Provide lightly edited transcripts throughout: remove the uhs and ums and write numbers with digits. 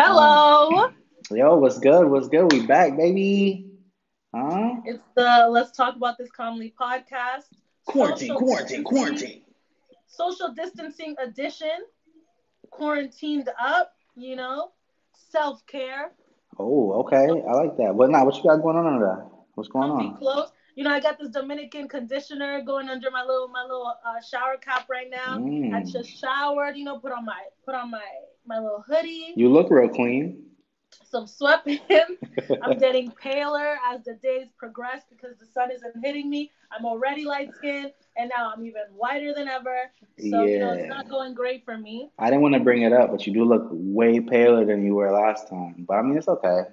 Hello. Yo, what's good? What's good? We back, baby. Huh? It's the Let's Talk About This Calmly podcast. Quarantine. Social distancing edition. Quarantined up, you know. Self-care. Oh, okay. I like that. Well, now, what you got going on under that? What's going on? Close. You know, I got this Dominican conditioner going under my little shower cap right now. I just showered, you know, put on my little hoodie. You look real clean. Some sweatpants. I'm getting paler as the days progress because the sun isn't hitting me. I'm already light skinned, and now I'm even whiter than ever. So, yeah. You know, it's not going great for me. I didn't want to bring it up, but you do look way paler than you were last time. But I mean, it's okay.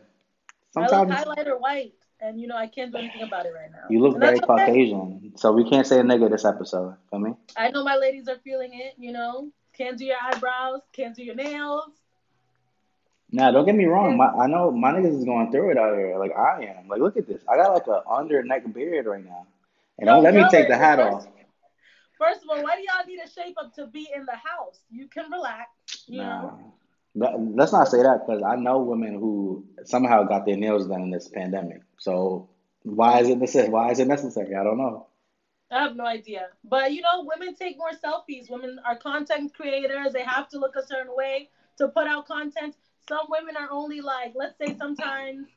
Sometimes I look highlighter white, and you know, I can't do anything about it right now. You look very Caucasian, so we can't say a nigga this episode. Feel me? I know my ladies are feeling it. You know, can't do your eyebrows, can't do your nails. Now, don't get me wrong. I know my niggas is going through it out here. Like, I am. Like, look at this. I got, like, an under-neck beard right now. And don't let me take the hat off. First of all, why do y'all need a shape-up to be in the house? You can relax, you know? Let's not say that, because I know women who somehow got their nails done in this pandemic. So, why is it necessary? I don't know. I have no idea. But, you know, women take more selfies. Women are content creators. They have to look a certain way to put out content. Some women are only like, let's say sometimes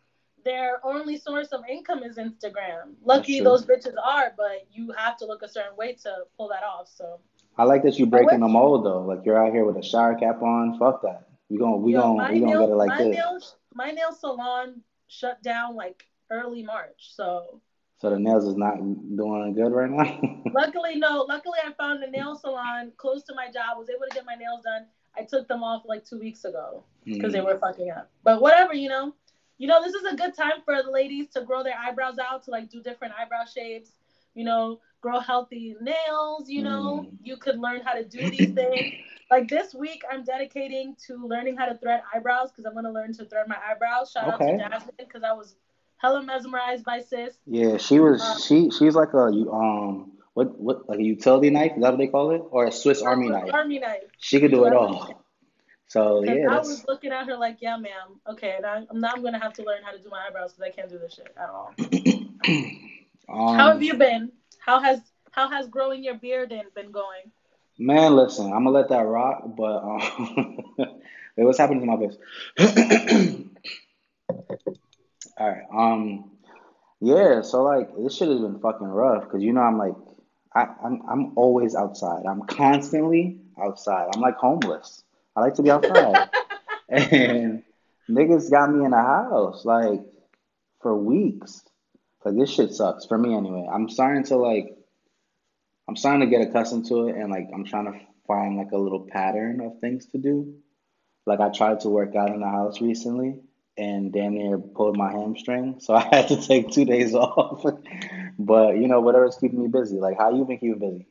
their only source of income is Instagram. Lucky those bitches are, but you have to look a certain way to pull that off. So I like that you're breaking the mold though. Like you're out here with a shower cap on. Fuck that. We gonna get it like this. My nail salon shut down like early March. So the nails is not doing good right now? Luckily I found a nail salon close to my job, was able to get my nails done. I took them off like 2 weeks ago because they were fucking up. But whatever, you know. You know, this is a good time for the ladies to grow their eyebrows out, to like do different eyebrow shapes, you know, grow healthy nails, you know. You could learn how to do these things. Like this week, I'm dedicating to learning how to thread eyebrows because I'm going to learn to thread my eyebrows. Shout out to Jasmine because I was hella mesmerized by sis. Yeah, she was, she's like a, What like a utility knife? Is that what they call it? Or a Swiss Army knife? Army knife. She could do it all. So yeah. I was looking at her like, yeah, ma'am. Okay, and I'm gonna have to learn how to do my eyebrows because I can't do this shit at all. How have you been? How has growing your beard been going? Man, listen, I'm gonna let that rock, but wait, what's happening to my face? All right. Yeah. So like, this shit has been fucking rough because you know I'm like. I'm always outside. I'm constantly outside. I'm like homeless. I like to be outside. And niggas got me in the house, like, for weeks. Like, this shit sucks, for me anyway. I'm starting to get accustomed to it, and, like, I'm trying to find, like, a little pattern of things to do. Like, I tried to work out in the house recently, and damn near pulled my hamstring, so I had to take 2 days off. But, you know, whatever's keeping me busy. Like, how you been keeping busy?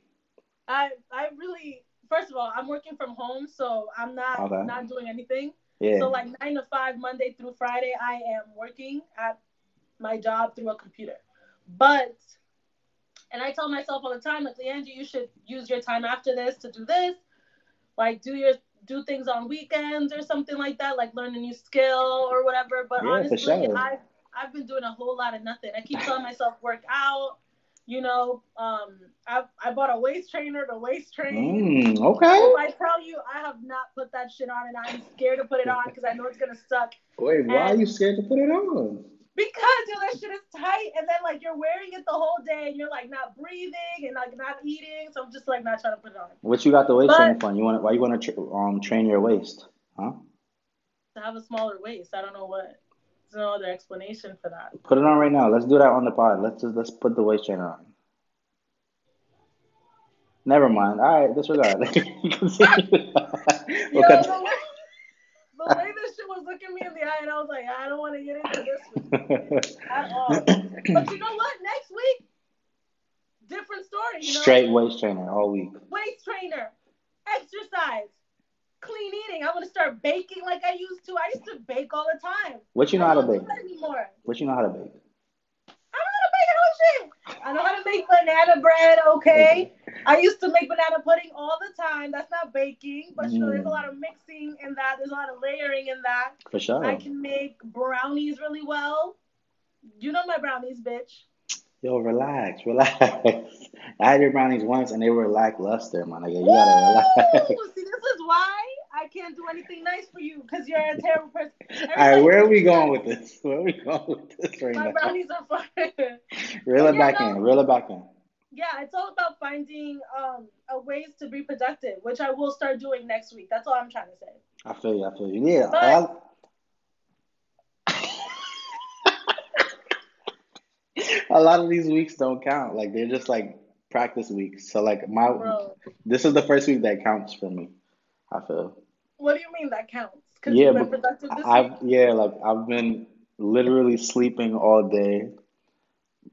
I really, first of all, I'm working from home, so I'm not doing anything. Yeah. So, like, 9 to 5, Monday through Friday, I am working at my job through a computer. But, and I tell myself all the time, like, Leandra, you should use your time after this to do this. Like, do things on weekends or something like that, like learn a new skill or whatever. But yeah, honestly, sure. I've been doing a whole lot of nothing. I keep telling myself, work out, you know. I bought a waist trainer to waist train. Okay. If I tell you, I have not put that shit on, and I'm scared to put it on because I know it's going to suck. Wait, why are you scared to put it on? Because, dude, that shit is tight. And then, like, you're wearing it the whole day, and you're, like, not breathing and, like, not eating. So I'm just, like, not trying to put it on. What you got the waist trainer for? Why you want to train your waist? Huh? To have a smaller waist. I don't know what. There's no other explanation for that. Put it on right now. Let's do that on the pod. Let's put the waist trainer on. Never mind. All right, disregard. The way this shit was looking me in the eye, and I was like, I don't want to get into this week at all. But you know what? Next week, different story. You know? Straight waist trainer all week. Waist trainer, exercise. Clean eating. I'm gonna start baking like I used to. I used to bake all the time. What you know how to bake? Anymore. What you know how to bake? I don't know how to bake. I don't shit. I know how to make banana bread, okay? I used to make banana pudding all the time. That's not baking, but you know, there's a lot of mixing in that. There's a lot of layering in that. For sure. I can make brownies really well. You know my brownies, bitch. Yo, relax, relax. I had your brownies once, and they were lackluster, my nigga. You gotta relax. See, this is why I can't do anything nice for you, because you're a terrible person. All right, where are we going with this? Where are we going with this right now? My brownies are fire. Reel it back in. Reel it back in. Yeah, it's all about finding ways to be productive, which I will start doing next week. That's all I'm trying to say. I feel you. I feel you. Yeah. But, a lot of these weeks don't count. Like, they're just like practice weeks. So like this is the first week that counts for me, I feel. What do you mean that counts? Because you've been productive this week? Yeah, like I've been literally sleeping all day,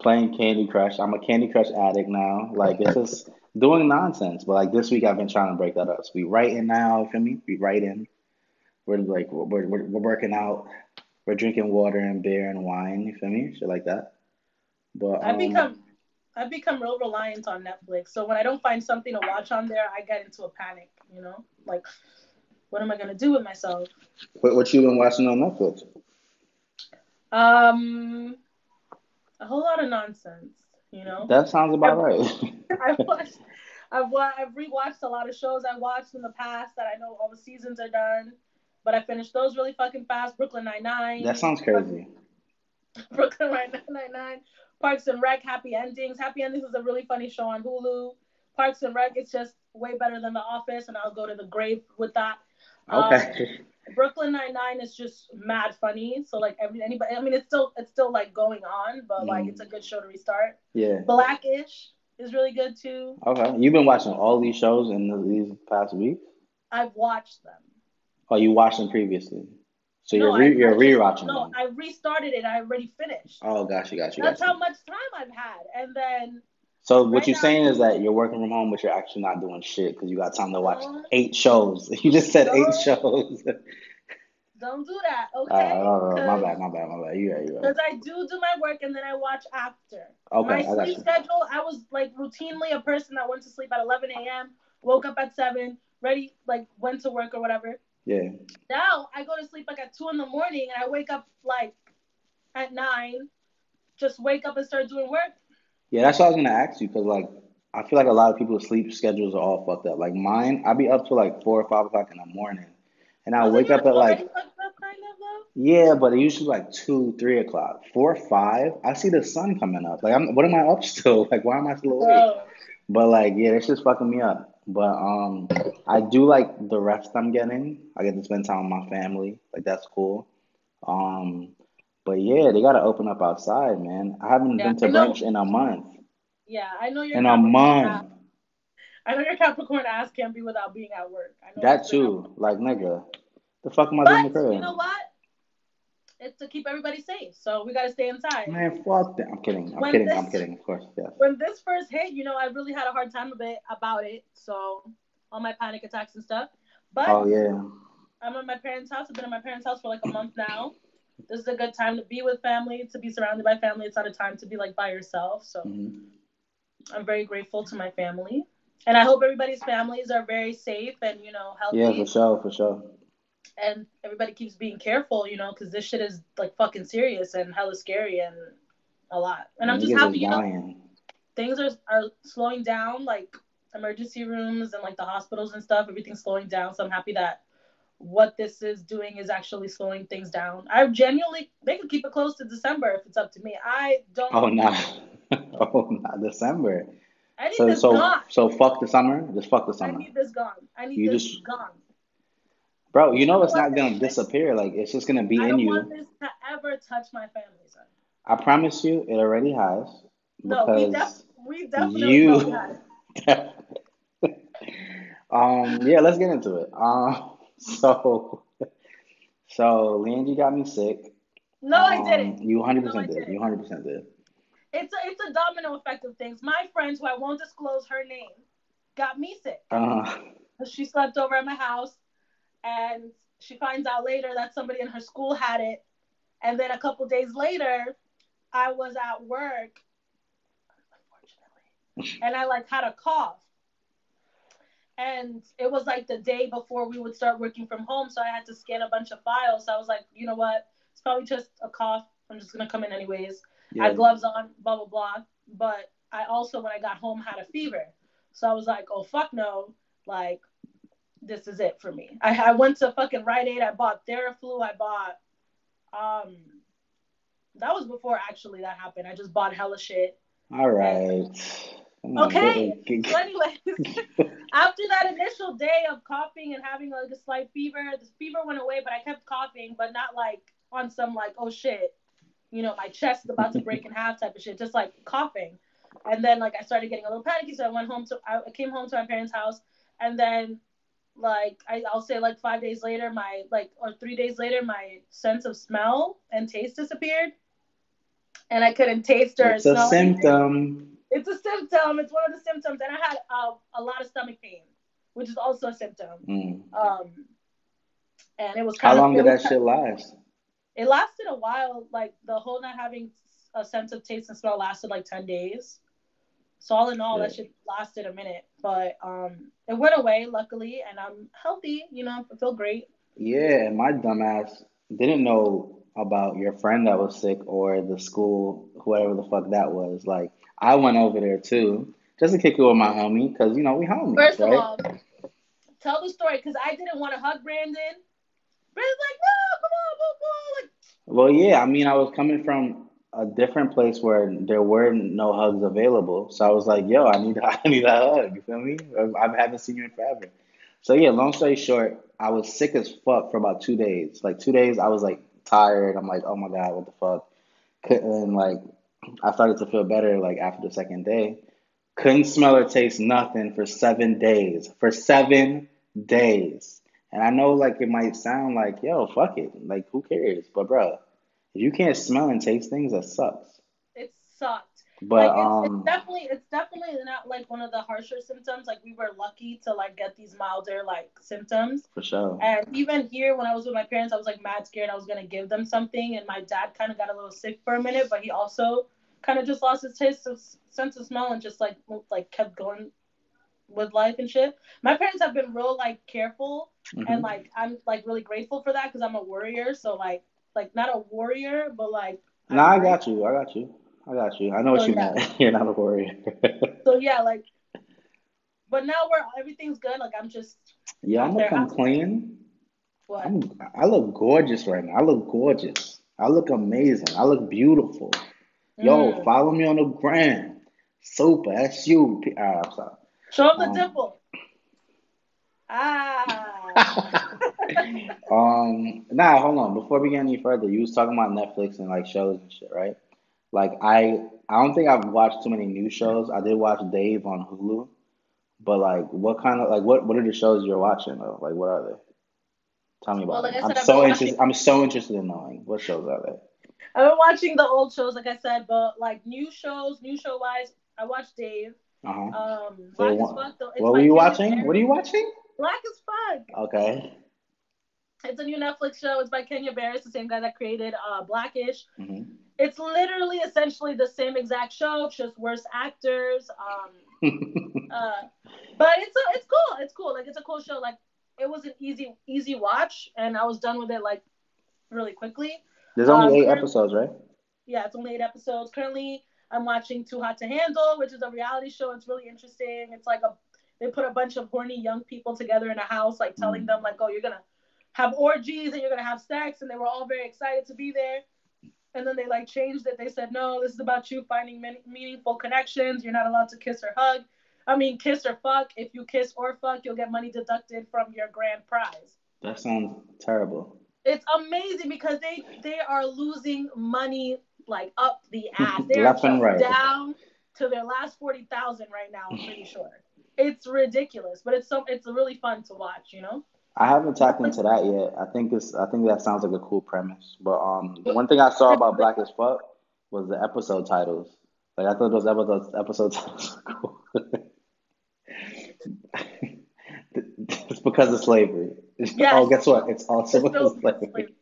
playing Candy Crush. I'm a Candy Crush addict now. Like, it's just doing nonsense. But like this week I've been trying to break that up. So we writing now, feel me? We writing. We're like we're working out. We're drinking water and beer and wine, you feel me? Shit like that. But, I've become real reliant on Netflix. So when I don't find something to watch on there, I get into a panic, you know? Like, what am I going to do with myself? What you been watching on Netflix? A whole lot of nonsense, you know? That sounds about right. I've rewatched a lot of shows I watched in the past that I know all the seasons are done, but I finished those really fucking fast. Brooklyn Nine-Nine. That sounds crazy. Brooklyn Nine-Nine. Parks and Rec, Happy Endings. Happy Endings is a really funny show on Hulu. Parks and Rec is just way better than The Office, and I'll go to the grave with that. Okay. Brooklyn Nine-Nine is just mad funny. So like anybody, I mean, it's still like going on, but like it's a good show to restart. Yeah. Black-ish is really good too. Okay, you've been watching all these shows in these past weeks? I've watched them. Oh, you watched them previously. So you're rewatching. No, I restarted it. I already finished. Oh, gotcha. That's how much time I've had. And then. So what you're saying is that you're working from home, but you're actually not doing shit because you got time to watch 8 shows. You just said 8 shows. Don't do that, okay? My bad. You right. Because I do my work and then I watch after. Okay, my sleep schedule. I was like routinely a person that went to sleep at 11 a.m., woke up at 7, ready, like went to work or whatever. Yeah. Now I go to sleep like at 2 a.m. and I wake up like at 9. Just wake up and start doing work. Yeah, that's what I was gonna ask you, because like I feel like a lot of people's sleep schedules are all fucked up. Like mine, I be up till like 4 or 5 o'clock in the morning, and I wake up at like. Kind of though? Yeah, but it usually like 2, 3 o'clock, 4, 5. I see the sun coming up. Like, what am I up still? Like, why am I still awake? But like, yeah, that's just fucking me up. But I do like the rest I'm getting. I get to spend time with my family. Like, that's cool. But yeah, they gotta open up outside, man. I haven't been to brunch in a month. Yeah, I know you're in a month. I know your Capricorn ass can't be without being at work. I know that too. Like, nigga, the fuck am I doing in the crib? You know what? It's to keep everybody safe, so we gotta stay inside. Man, fuck that. I'm kidding. Of course, yeah. When this first hit, you know, I really had a hard time about it. So, all my panic attacks and stuff. But I'm at my parents' house. I've been at my parents' house for like a month now. This is a good time to be with family, to be surrounded by family. It's not a time to be like by yourself. So, I'm very grateful to my family, and I hope everybody's families are very safe and, you know, healthy. Yeah, for sure. And everybody keeps being careful, you know, because this shit is like fucking serious and hella scary and a lot. And I'm just happy, you know, things are slowing down, like emergency rooms and like the hospitals and stuff. Everything's slowing down. So I'm happy that what this is doing is actually slowing things down. I genuinely, they can keep it close to December if it's up to me. I don't. Oh, no. Oh, not December. I need this gone. So fuck the summer. Just fuck the summer. I need this gone. I need this gone. Bro, you know it's not going to disappear. Like, it's just going to be in you. I don't want this to ever touch my family, son. I promise you, it already has. No, we definitely have. Yeah, let's get into it. So Leandre got me sick. No, I didn't. You 100% did. You 100% did. It's a domino effect of things. My friend, who I won't disclose her name, got me sick. She slept over at my house. And she finds out later that somebody in her school had it. And then a couple days later, I was at work. and I like had a cough. And it was like the day before we would start working from home, so I had to scan a bunch of files. So I was like, you know what? It's probably just a cough. I'm just going to come in anyways. Yeah. I had gloves on, blah, blah, blah. But I also, when I got home, had a fever. So I was like, oh, fuck no. Like, this is it for me. I went to fucking Rite Aid. I bought Theraflu. I bought, that was before actually that happened. I just bought hella shit. All right. Okay. So anyways, after that initial day of coughing and having like a slight fever, this fever went away, but I kept coughing, but not like on some like, oh shit, you know, my chest is about to break in half type of shit, just like coughing. And then like I started getting a little panicky, so I went home to, I came home to my parents' house, and then like I'll say like 5 days later, my like, or 3 days later, my sense of smell and taste disappeared, and I couldn't taste or smell. It's a symptom. It's a symptom. It's one of the symptoms. And I had a lot of stomach pain, which is also a symptom. Mm. And it was kind of... How long did that shit last? It lasted a while. Like, the whole not having a sense of taste and smell lasted, like, 10 days. So all in all, that shit lasted a minute. But it went away, luckily. And I'm healthy. You know, I feel great. Yeah, my dumbass didn't know about your friend that was sick or the school, whoever the fuck that was. Like, I went over there, too, just to kick it with my homie, because, you know, we homies, right? First of all, tell the story, because I didn't want to hug Brandon. Brandon's like, no, come on, boo, boo. Like, well, yeah, I mean, I was coming from a different place where there were no hugs available, so I was like, yo, I need a hug, you feel me? I haven't seen you in forever. So, yeah, long story short, I was sick as fuck for about 2 days. Like, 2 days, I was, like, tired. I'm like, oh, my God, what the fuck? Couldn't, like... I started to feel better, like, after the second day. Couldn't smell or taste nothing for 7 days. For 7 days. And I know, like, it might sound like, yo, fuck it. Like, who cares? But, bro, if you can't smell and taste things, that sucks. It sucked. But, like, it's definitely not, like, one of the harsher symptoms. Like, we were lucky to, like, get these milder, like, symptoms. For sure. And even here, when I was with my parents, I was, like, mad scared I was going to give them something. And my dad kind of got a little sick for a minute, but he also... kind of just lost his taste of sense of smell and just like kept going with life and shit. My parents have been real like careful and like I'm like really grateful for that because I'm a warrior. So like not a warrior, but like. Nah, I got you. I know what you meant. You're not a warrior. So yeah, like. But now everything's good. Like I'm just. Yeah, I'm gonna complain. What? I look gorgeous right now. I look gorgeous. I look amazing. I look beautiful. Yo, follow me on the gram. Super, that's you. I'm sorry. Show him the dimple. Ah. Nah, hold on. Before we get any further, you was talking about Netflix and like shows and shit, right? Like I don't think I've watched too many new shows. I did watch Dave on Hulu, but like, what kind of like what are the shows you're watching though? Like, what are they? Tell me about. Well, like I said, I'm so interested in knowing what shows are they. I've been watching the old shows, like I said, but like new show wise, I watched Dave. Black as Fuck. Though, what were you watching? Barry. What are you watching? Black as Fuck. Okay. It's a new Netflix show. It's by Kenya Barris, the same guy that created Black-ish. Mm-hmm. It's literally essentially the same exact show, just worse actors. But it's cool. It's cool. Like it's a cool show. Like it was an easy watch, and I was done with it like really quickly. There's only 8 episodes, right? Yeah, it's only 8 episodes. Currently, I'm watching Too Hot to Handle, which is a reality show. It's really interesting. It's like they put a bunch of horny young people together in a house, like telling them, like, oh, you're going to have orgies and you're going to have sex. And they were all very excited to be there. And then they, like, changed it. They said, no, this is about you finding meaningful connections. You're not allowed to kiss or fuck. If you kiss or fuck, you'll get money deducted from your grand prize. That sounds terrible. It's amazing because they are losing money like up the ass. They're down to their last 40,000 right now. I'm pretty sure it's ridiculous, but it's really fun to watch. You know. I haven't tapped into that yet. I think that sounds like a cool premise. But one thing I saw about Black as Fuck was the episode titles. Like I thought those episode titles were cool. It's because of slavery. Yes. Oh, guess what? It's also because of slavery.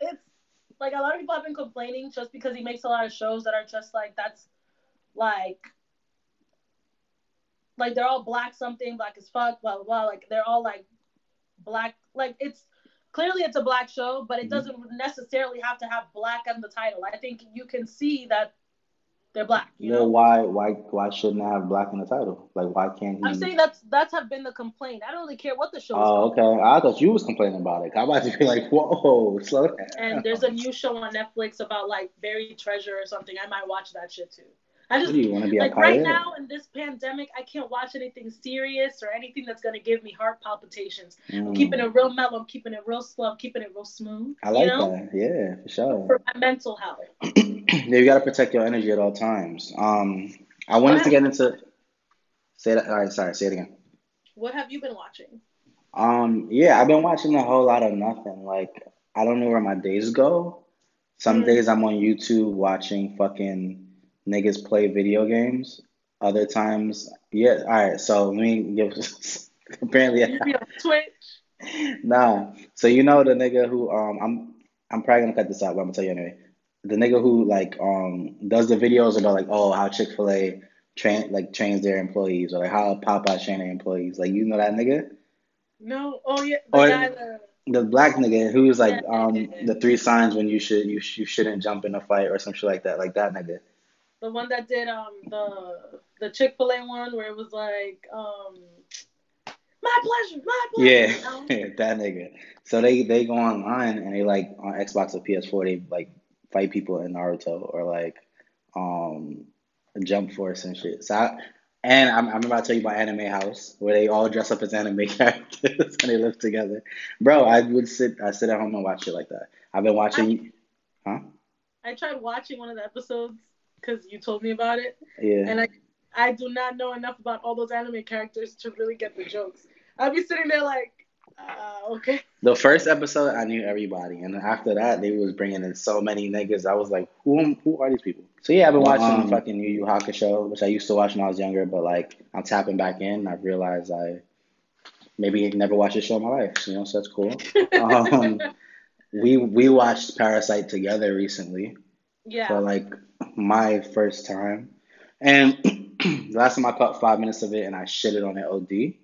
It's like a lot of people have been complaining just because he makes a lot of shows that are just like that's like like they're all black something, black as fuck, blah blah blah. Like they're all like black. Like it's clearly it's a black show, but it doesn't necessarily have to have black on the title. I think you can see that they're black. You know why shouldn't I have black in the title? Like why can't he? I'm saying that's have been the complaint. I don't really care what the show is. Oh, okay. I thought you was complaining about it. I might be like, whoa, slow down. And there's a new show on Netflix about like buried treasure or something. I might watch that shit too. I just like right now in this pandemic, I can't watch anything serious or anything that's gonna give me heart palpitations. I'm keeping it real mellow. I'm keeping it real slow. I'm keeping it real smooth. I like that. Yeah, for sure. For my mental health. You gotta protect your energy at all times. I wanted to get into say that. All right, sorry. Say it again. What have you been watching? Yeah, I've been watching a whole lot of nothing. Like I don't know where my days go. Some days I'm on YouTube watching fucking niggas play video games. Other times, yeah. All right, so let me give. Apparently, you be on Twitch. Nah. So you know the nigga who I'm probably gonna cut this out, but I'm gonna tell you anyway. The nigga who like does the videos about like how Chick-fil-A trains their employees or like how Popeye train their employees. Like you know that nigga? No. Oh yeah. The black nigga who was like the three signs when you shouldn't jump in a fight or some shit like that. Like that nigga. The one that did the Chick-fil-A one where it was like my pleasure. Yeah, that nigga. So they go online and they like on Xbox or PS4 they like fight people in Naruto or like Jump Force and shit. So I remember I tell you about Anime House where they all dress up as anime characters and they live together. Bro, I sit at home and watch shit like that. I've been watching. I tried watching one of the episodes. Because you told me about it. Yeah. And I do not know enough about all those anime characters to really get the jokes. I'll be sitting there like, okay. The first episode, I knew everybody. And after that, they was bringing in so many niggas. I was like, who are these people? So, yeah, I've been watching fucking Yu Yu Hakusho, which I used to watch when I was younger. But, like, I'm tapping back in. I realized I maybe never watched a show in my life. You know, so that's cool. We watched Parasite together recently. Yeah. For, like, my first time, and the last time I caught 5 minutes of it and I shitted on it OD,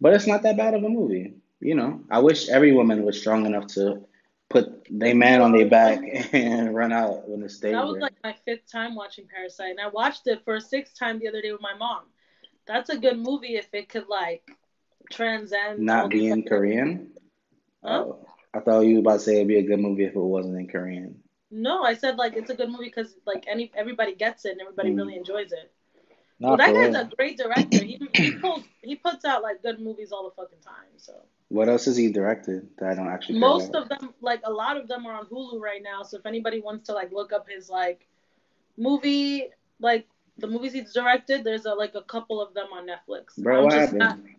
but it's not that bad of a movie, you know. I wish every woman was strong enough to put their man on their back and run out when the stage. That was like my fifth time watching Parasite, and I watched it for a sixth time the other day with my mom. That's a good movie if it could like transcend. Not being Korean? Oh, I thought you were about to say it'd be a good movie if it wasn't in Korean. No, I said like it's a good movie because like everybody gets it and everybody really enjoys it. Well, that guy's a great director. He puts out like good movies all the fucking time. So what else has he directed that I don't actually? Most of them, like a lot of them, are on Hulu right now. So if anybody wants to like look up his like movie, like the movies he's directed, there's a couple of them on Netflix. Bro, what happened?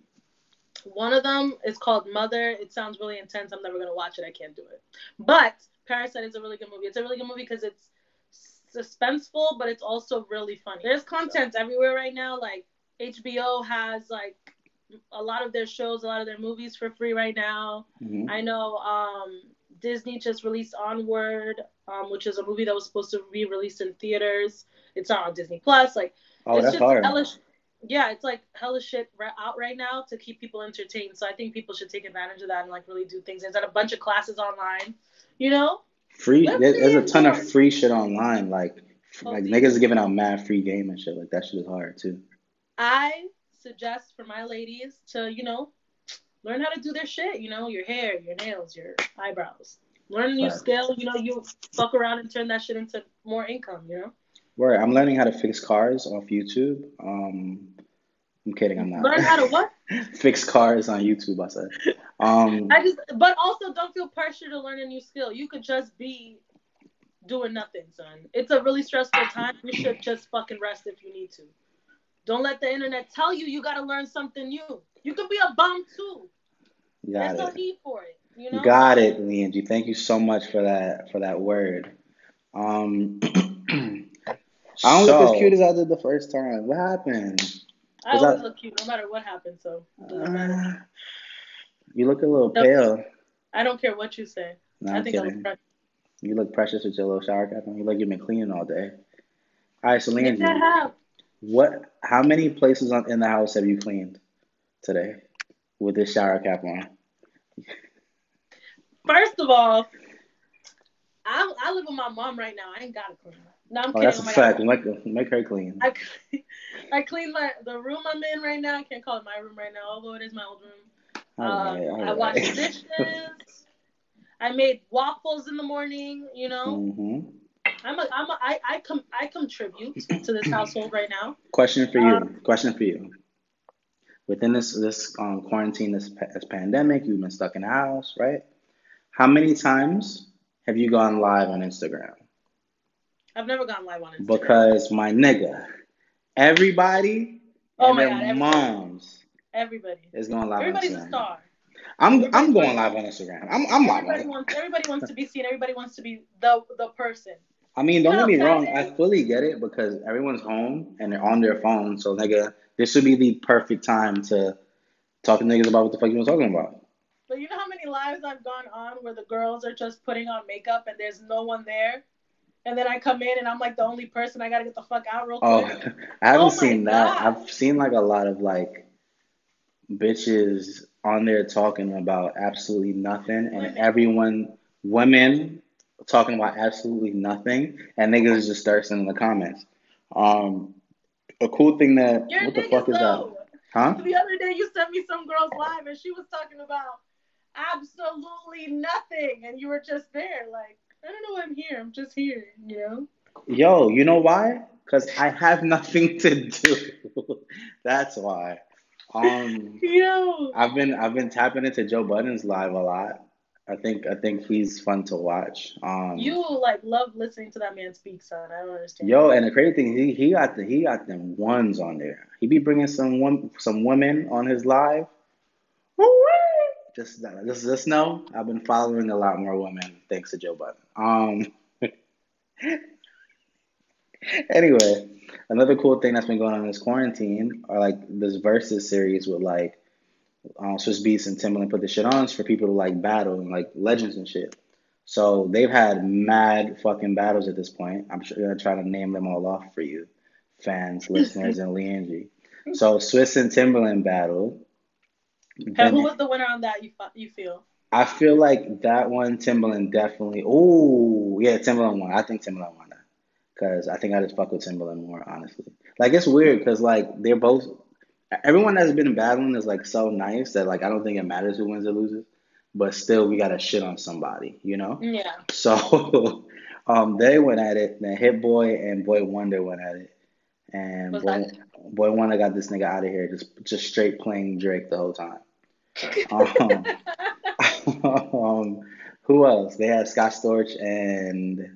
One of them is called Mother. It sounds really intense. I'm never gonna watch it. I can't do it. But Parasite is a really good movie. It's a really good movie because it's suspenseful, but it's also really funny. There's content everywhere right now. Like HBO has like a lot of their shows, a lot of their movies for free right now. Mm-hmm. I know Disney just released Onward, which is a movie that was supposed to be released in theaters. It's not on Disney Plus. Like, that's just hard. Yeah, it's like hella shit out right now to keep people entertained. So I think people should take advantage of that and like really do things. There's a bunch of classes online. You know, free. There's a ton of free shit online. Like niggas are giving out mad free game and shit. Like that shit is hard too. I suggest for my ladies to, you know, learn how to do their shit. You know, your hair, your nails, your eyebrows. Learn a new skill. You know, you fuck around and turn that shit into more income. You know. Word. I'm learning how to fix cars off YouTube. I'm kidding. I'm not. Learn how to what? Fix cars on YouTube. I said. But also don't feel pressure to learn a new skill. You could just be doing nothing, son. It's a really stressful time. You should just fucking rest if you need to. Don't let the internet tell you you gotta learn something new. You could be a bum too. There's no need for it. You know. Got it, Leangie. Thank you so much for that word. I don't look as cute as I did the first time. What happened? I always look cute no matter what happens, so it doesn't matter. You look a little pale. I don't care what you say. No, I think I look precious. You look precious with your little shower cap on. You look like you've been cleaning all day. All right, so Leangie. How many places in the house have you cleaned today with this shower cap on? First of all, I live with my mom right now. I ain't gotta clean. No, I'm kidding. That's a fact. Make her clean. I clean the room I'm in right now. I can't call it my room right now, although it is my old room. All right. I washed dishes. I made waffles in the morning. You know. Mm-hmm. I contribute to this household right now. Question for you. Within this quarantine, this pandemic, you've been stuck in the house, right? How many times have you gone live on Instagram? I've never gone live on Instagram. Because my nigga, everybody moms. Everybody is going live on Instagram. Everybody's a star. I'm going live on Instagram. I'm live on Instagram. Everybody wants to be seen. Everybody wants to be the person. I mean, don't get me wrong. I fully get it because everyone's home and they're on their phone. So, nigga, this should be the perfect time to talk to niggas about what the fuck you were talking about. But you know how many lives I've gone on where the girls are just putting on makeup and there's no one there? And then I come in and I'm like the only person. I got to get the fuck out real quick. Oh, I haven't seen that. God. I've seen like a lot of like bitches on there talking about absolutely nothing and women talking about absolutely nothing and niggas just thirsting in the comments. A cool thing that what the fuck is that? Huh? The other day you sent me some girl's live and she was talking about absolutely nothing and you were just there like, I don't know why I'm here. I'm just here, you know? Yo, you know why? Because I have nothing to do. That's why. Yo. I've been tapping into Joe Budden's live a lot. I think he's fun to watch. You like love listening to that man speak, son. I don't understand. Yo, and the crazy thing, he got them ones on there. He be bringing some women on his live. Woo! Just know I've been following a lot more women thanks to Joe Budden. Anyway, another cool thing that's been going on in this quarantine are like this versus series with like Swiss Beats and Timbaland put the shit on for people to like battle and like legends and shit. So they've had mad fucking battles at this point. I'm sure gonna try to name them all off for you, fans, listeners, and Leandri. So Swiss and Timbaland battled. And who was the winner on that? You feel? I feel like that one Timbaland definitely. Oh yeah, Timbaland won. I think Timbaland won that. Because I think I just fuck with Timbaland more, honestly. Like, it's weird because, like, they're both... Everyone that's been battling is, like, so nice that, like, I don't think it matters who wins or loses. But still, we got to shit on somebody, you know? Yeah. So, they went at it. Then Hit Boy and Boy Wonder went at it. And Boy Wonder got this nigga out of here just straight playing Drake the whole time. Who else? They had Scott Storch and...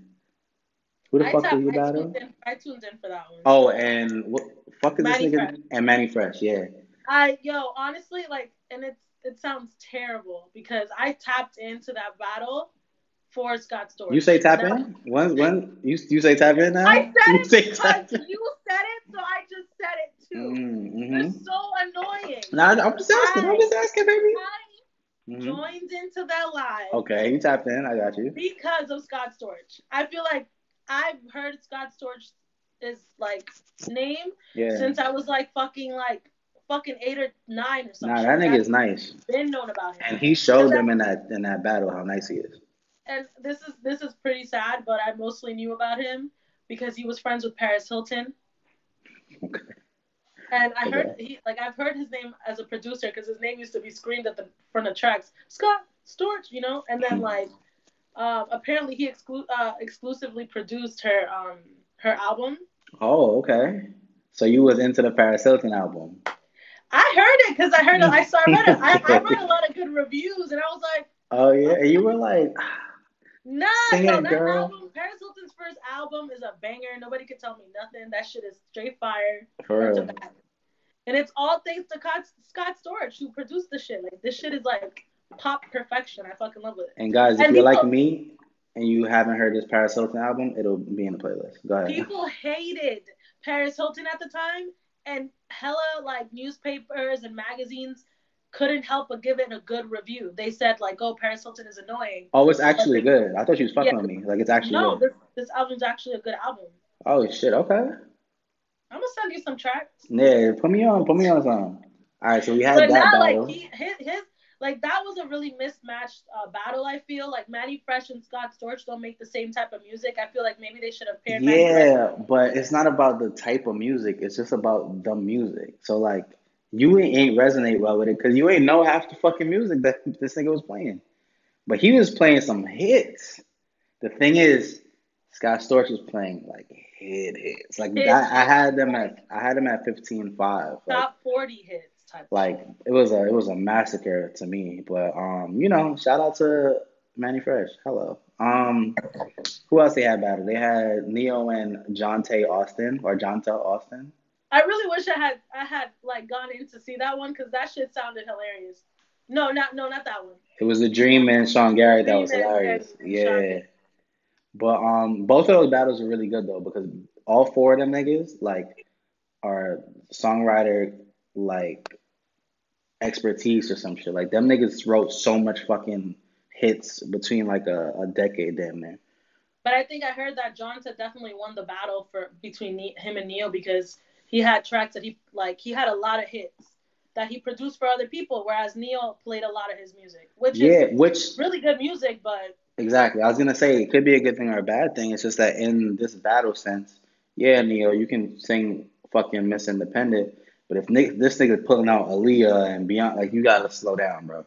Who the fuck was you battling? I tuned in for that one. Oh, and what fuck is this nigga? Fresh. And Manny Fresh, yeah. Honestly, like, and it sounds terrible because I tapped into that battle for Scott Storch. You say tap in? When you say tap in now? I said it because you said it, so I just said it too. Mm-hmm. It's so annoying. Nah, I'm just asking. I'm just asking, baby. Mm-hmm. Joined into that live. Okay, you tapped in. I got you. Because of Scott Storch, I feel like. I've heard Scott Storch's like name since I was like fucking 8 or 9 or something. Nah, that nigga is nice. Been known about him, and he showed them in that battle how nice he is. And this is pretty sad, but I mostly knew about him because he was friends with Paris Hilton. Okay. And I heard I've heard his name as a producer because his name used to be screamed at the front of tracks, Scott Storch, you know, and then like. Apparently he exclusively produced her album. Oh, okay. So you was into the Paris Hilton album. I heard it because I read a lot of good reviews and I was like, oh yeah, and you were like, no, that album, Paris Hilton's first album is a banger. Nobody could tell me nothing. That shit is straight fire. Real. And it's all thanks to Scott Storch who produced the shit. Like this shit is like. Pop perfection. I fucking love it. And guys, if you're like me and you haven't heard this Paris Hilton album, it'll be in the playlist. Go ahead. People hated Paris Hilton at the time, and hella like newspapers and magazines couldn't help but give it a good review. They said like, "Oh, Paris Hilton is annoying." Oh, it's actually good. I thought she was fucking with me. Like, it's actually good. This album's actually a good album. Oh shit. Okay. I'm gonna send you some tracks. Yeah, put me on some. All right, so we had that battle. Like that was a really mismatched battle, I feel. Like, Manny Fresh and Scott Storch don't make the same type of music. I feel like maybe they should have paired Manny Fresh. Yeah, but it's not about the type of music. It's just about the music. So, like, you ain't resonate well with it because you ain't know half the fucking music that this nigga was playing. But he was playing some hits. The thing is, Scott Storch was playing, like, hits. Like, I had them at 15-5. Top 40 hits. Like, it was a massacre to me, but you know, shout out to Manny Fresh. Hello. Who else they had battle? They had Neo and Jonte Austin. I really wish I had like gone in to see that one because that shit sounded hilarious. No, not that one. It was The Dream and Sean Garrett that was hilarious. Yeah, but both of those battles were really good though because all four of them niggas like are songwriter like expertise or some shit. Like, them niggas wrote so much fucking hits between like a decade, damn man. But I think I heard that Jonte definitely won the battle for between him and Neo because he had tracks that he had a lot of hits that he produced for other people, whereas Neo played a lot of his music, which is really good music, but... Exactly. I was going to say, it could be a good thing or a bad thing. It's just that in this battle sense, yeah, Neo, you can sing fucking Miss Independent, but if this nigga's pulling out Aaliyah and Beyonce, like, you gotta slow down, bro.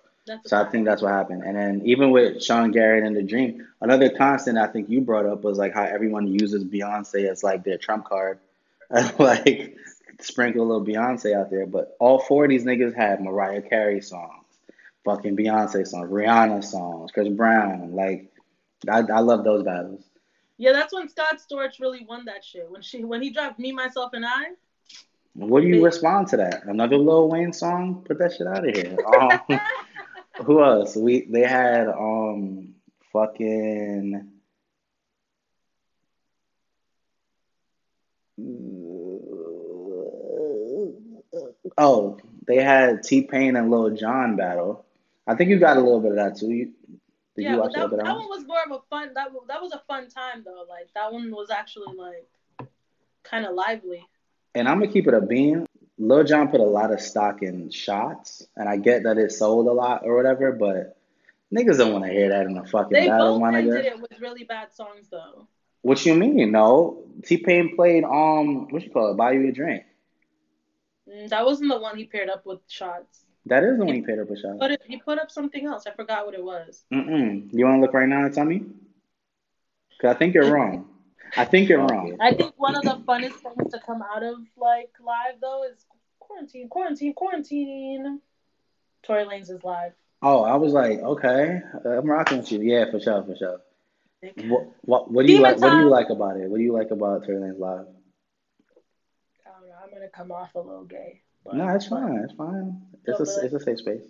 So I think that's what happened. And then even with Sean Garrett and The Dream, another constant I think you brought up was like how everyone uses Beyonce as like their trump card, and like sprinkle a little Beyonce out there. But all four of these niggas had Mariah Carey songs, fucking Beyonce songs, Rihanna songs, Chris Brown. Like, I love those battles. Yeah, that's when Scott Storch really won that shit. When he dropped Me, Myself, and I. What do you respond to that? Another Lil Wayne song? Put that shit out of here. Who else? They had fucking they had T-Pain and Lil Jon battle. I think you got a little bit of that too. Did you watch that? That one was more of a fun. That was a fun time though. Like, that one was actually like kind of lively. And I'm going to keep it a beam. Lil Jon put a lot of stock in shots, and I get that it sold a lot or whatever, but niggas don't want to hear that in a fucking battle. They both did it with really bad songs, though. What you mean? No. T-Pain played, Buy You a Drink. That wasn't the one he paired up with shots. That is the one he paired up with shots. But he put up something else. I forgot what it was. You want to look right now and tell me? Because I think you're wrong. I think you're wrong. I think one of the funnest things to come out of like live though is quarantine. Tory Lanez is live. Oh, I was like, okay, I'm rocking with you. Yeah, for sure. What do you like? What do you like about it? What do you like about Tory Lanez live? I don't know. I'm gonna come off a little gay. No, it's fine. It's fine. It's a safe space.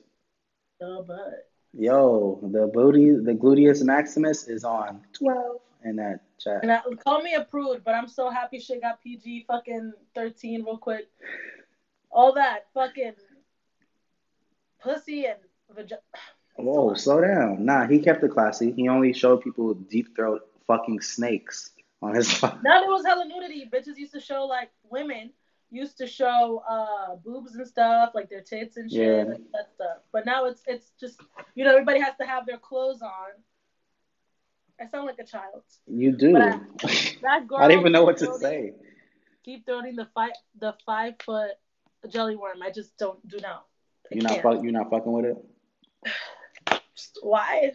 The butt. Yo, the booty, the gluteus maximus is on 12. In that chat. And call me a prude, but I'm so happy shit got PG fucking 13 real quick. All that fucking pussy and vagina. Whoa, slow down. Nah, he kept it classy. He only showed people deep throat fucking snakes on his phone. Now there was hella nudity. Bitches used to show, like, women used to show boobs and stuff, like their tits and shit, yeah, and that stuff. But now it's just, you know, everybody has to have their clothes on. I sound like a child. You do. That girl. I don't even know what to say. Keep throwing the 5 foot jelly worm. I just do not. You're not fucking with it. Why?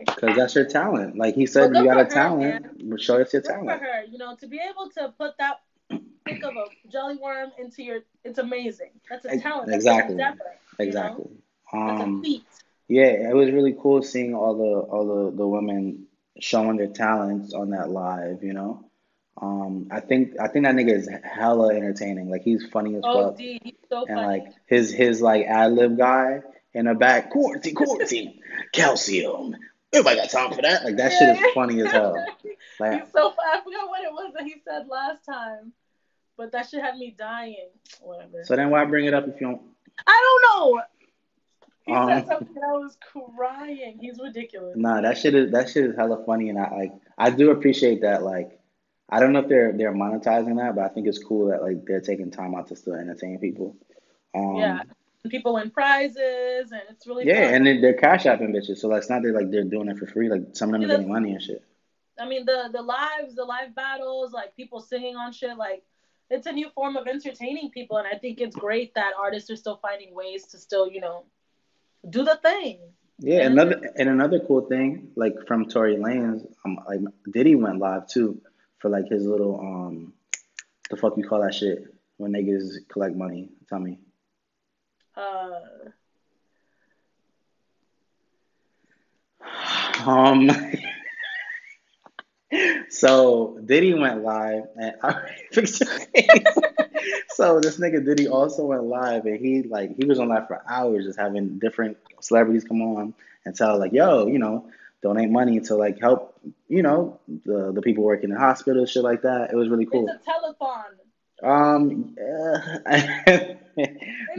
Because that's your talent. Like he said, you got a talent. But show us your talent. For her, you know, to be able to put that pick of a jelly worm into your, it's amazing. That's a talent. Exactly. That's an endeavor, exactly. You know? That's a feat. Yeah, it was really cool seeing all the women showing their talents on that live, you know. I think that nigga is hella entertaining. Like, he's funny as fuck. Dude, he's so funny. And like his like ad lib guy in the back, quarantine, calcium. Everybody got time for that. Like, that shit is funny as hell. Like, he's so funny. I forgot what it was that he said last time, but that shit had me dying. Whatever. So then why bring it up if you don't? I don't know. He said something and I was crying. He's ridiculous. Nah, that shit is hella funny, and I do appreciate that. Like, I don't know if they're monetizing that, but I think it's cool that like they're taking time out to still entertain people. Yeah, people win prizes, and it's really fun. And they're cash apping bitches, so like, it's not that like they're doing it for free. Like some of them are getting money and shit. I mean, the live battles, like people singing on shit, like it's a new form of entertaining people, and I think it's great that artists are still finding ways to still, you know, do the thing. Yeah, another cool thing, like from Tory Lanez, like Diddy went live too for like his little the fuck you call that shit when niggas collect money? Tell me. So Diddy went live, and I fixed your face. So this nigga Diddy also went live, and he was on live for hours, just having different celebrities come on and tell like, yo, you know, donate money to like help, you know, the people working in hospitals, shit like that. It was really cool. It's a telethon.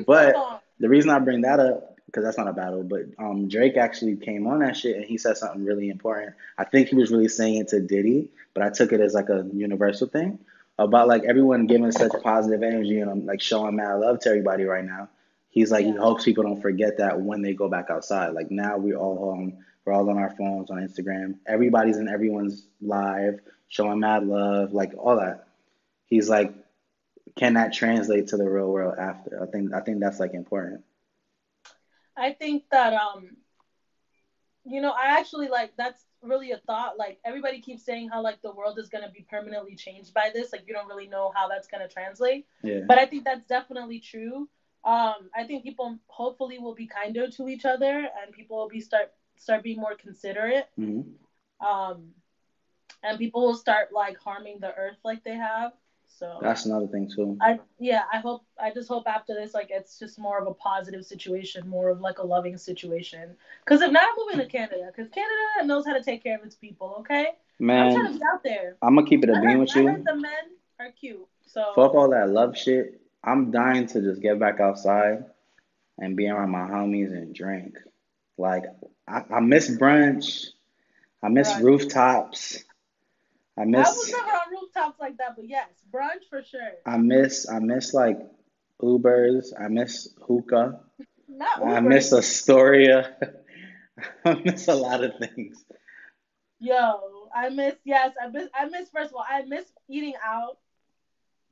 But the reason I bring that up, because that's not a battle, but Drake actually came on that shit and he said something really important. I think he was really saying it to Diddy, but I took it as like a universal thing about like everyone giving such positive energy and I'm like showing mad love to everybody right now. He's like, he hopes people don't forget that when they go back outside. Like now we're all home, we're all on our phones, on Instagram. Everybody's in everyone's live, showing mad love, like all that. He's like, can that translate to the real world after? I think that's like important. I think that, you know, I actually, like, that's really a thought. Like, everybody keeps saying how, like, the world is going to be permanently changed by this. Like, you don't really know how that's going to translate. Yeah. But I think that's definitely true. I think people hopefully will be kinder to each other and people will be start being more considerate. Mm-hmm. And people will start, like, harming the earth like they have. So that's another thing too. I just hope after this, like, it's just more of a positive situation, more of like a loving situation. Because if not, I'm moving to Canada, because Canada knows how to take care of its people. Okay, man, I'm trying to be out there. I'm gonna keep it a bean with you. I heard the men are cute. So fuck all that love shit. I'm dying to just get back outside and be around my homies and drink. Like I miss brunch. I miss rooftops. I was never on rooftops like that, but yes, brunch for sure. I miss like Ubers. I miss hookah. Not Ubers. I miss Astoria. I miss a lot of things. Yo, I miss first of all, I miss eating out.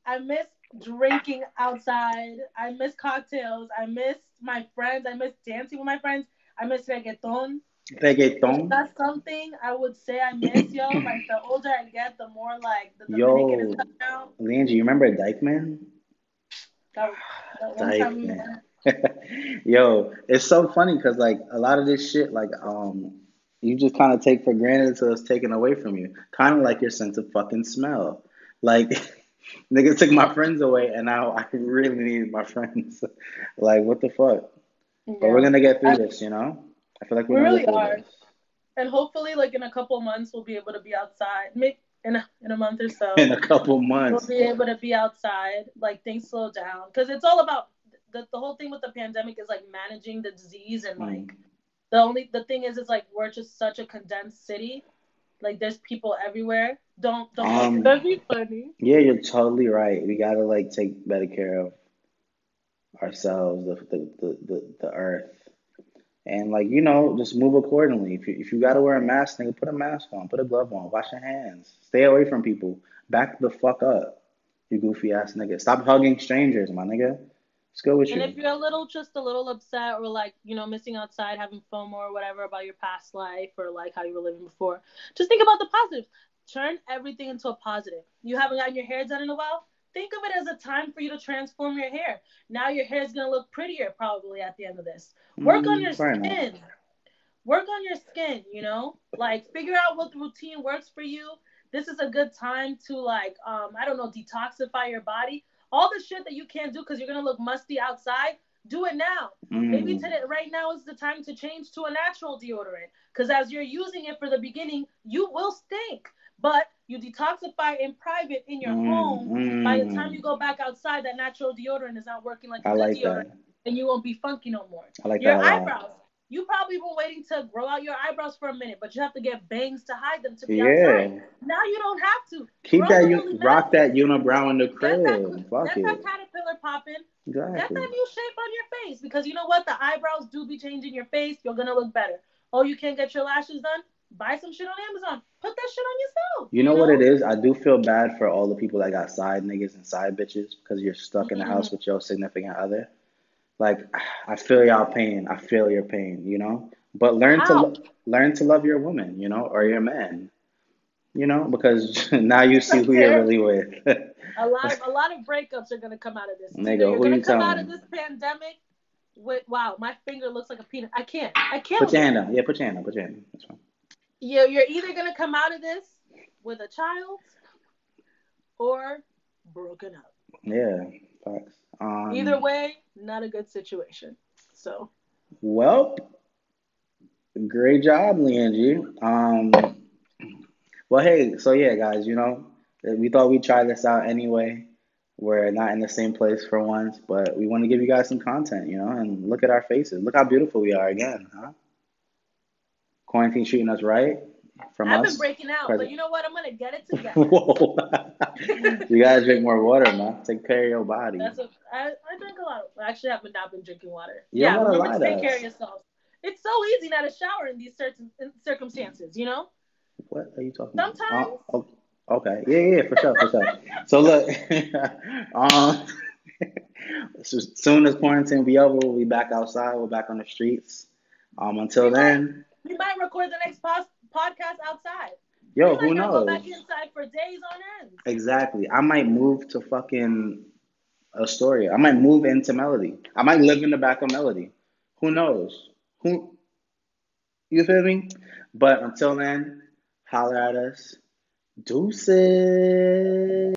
I miss drinking outside. I miss cocktails. I miss my friends. I miss dancing with my friends. I miss reggaeton. Reggaeton. That's something I would say I miss, yo. Like, the older I get, the more, like, the Dominican is coming out. Leanne, do you remember Dyke Man? That Dyke Man. Yo, it's so funny because, like, a lot of this shit, like, you just kind of take for granted until it's taken away from you. Kind of like your sense of fucking smell. Like, niggas took my friends away, and now I really need my friends. Like, what the fuck? Yeah. But we're going to get through this, you know? I feel like we really are. And hopefully, like, in a couple months, we'll be able to be outside. Maybe in a month or so. In a couple months. We'll be able to be outside. Like, things slow down. Because it's all about the whole thing with the pandemic is, like, managing the disease. And, like, the thing is, it's, like, we're just such a condensed city. Like, there's people everywhere. That'd be funny. Yeah, you're totally right. We got to, like, take better care of ourselves, the earth. And, like, you know, just move accordingly. If you got to wear a mask, nigga, put a mask on. Put a glove on. Wash your hands. Stay away from people. Back the fuck up, you goofy-ass nigga. Stop hugging strangers, my nigga. Let's go with you. And if you're just a little upset or, like, you know, missing outside, having FOMO or whatever about your past life or, like, how you were living before, just think about the positives. Turn everything into a positive. You haven't gotten your hair done in a while? Think of it as a time for you to transform your hair. Now your hair is going to look prettier probably at the end of this. Work on your skin. Enough. Work on your skin, you know? Like, figure out what routine works for you. This is a good time to, like, detoxify your body. All the shit that you can't do because you're going to look musty outside, do it now. Maybe today, right now is the time to change to a natural deodorant. Because as you're using it for the beginning, you will stink. But you detoxify in private in your home. By the time you go back outside, that natural deodorant is not working like a good deodorant. That. And you won't be funky no more. I like your eyebrows. you probably were waiting to grow out your eyebrows for a minute, but you have to get bangs to hide them to be outside. Now you don't have to. Keep that, rock that unibrow in the crib. That's that caterpillar popping. Exactly. That's that new shape on your face, because you know what? The eyebrows do be changing your face. You're going to look better. Oh, you can't get your lashes done? Buy some shit on Amazon. Put that shit on yourself. You know what it is? I do feel bad for all the people that got side niggas and side bitches, because you're stuck in the house with your significant other. Like, I feel y'all pain. I feel your pain, you know? But learn to love your woman, you know, or your man, you know? Because now you see who you're really with. a lot of breakups are going to come out of this. Nigga, you're going to come out of this pandemic with, wow, my finger looks like a peanut. I can't. Put your hand up. Yeah, put your hand up. That's fine. You're either going to come out of this with a child or broken up. Yeah, facts. Either way, not a good situation. So, well, great job, Leangie. Well, hey, so yeah, guys, you know, we thought we'd try this out anyway. We're not in the same place for once, but we want to give you guys some content, you know, and look at our faces. Look how beautiful we are again, huh? Quarantine treating us right. I've been breaking out, but you know what? I'm going to get it together. You got to drink more water, man. Take care of your body. I drink a lot. I actually have not been drinking water. Remember to take care of yourself. It's so easy not to shower in these certain circumstances, you know? What are you talking about? Sometimes. Oh, okay. Yeah, for sure. So, look. So soon as quarantine be over, we'll be back outside. We're back on the streets. Until then. We might record the next podcast outside. Yo, who knows? Go back inside for days on end. Exactly. I might move to fucking Astoria. I might move into Melody. I might live in the back of Melody. Who knows? You feel me? But until then, holler at us. Deuces.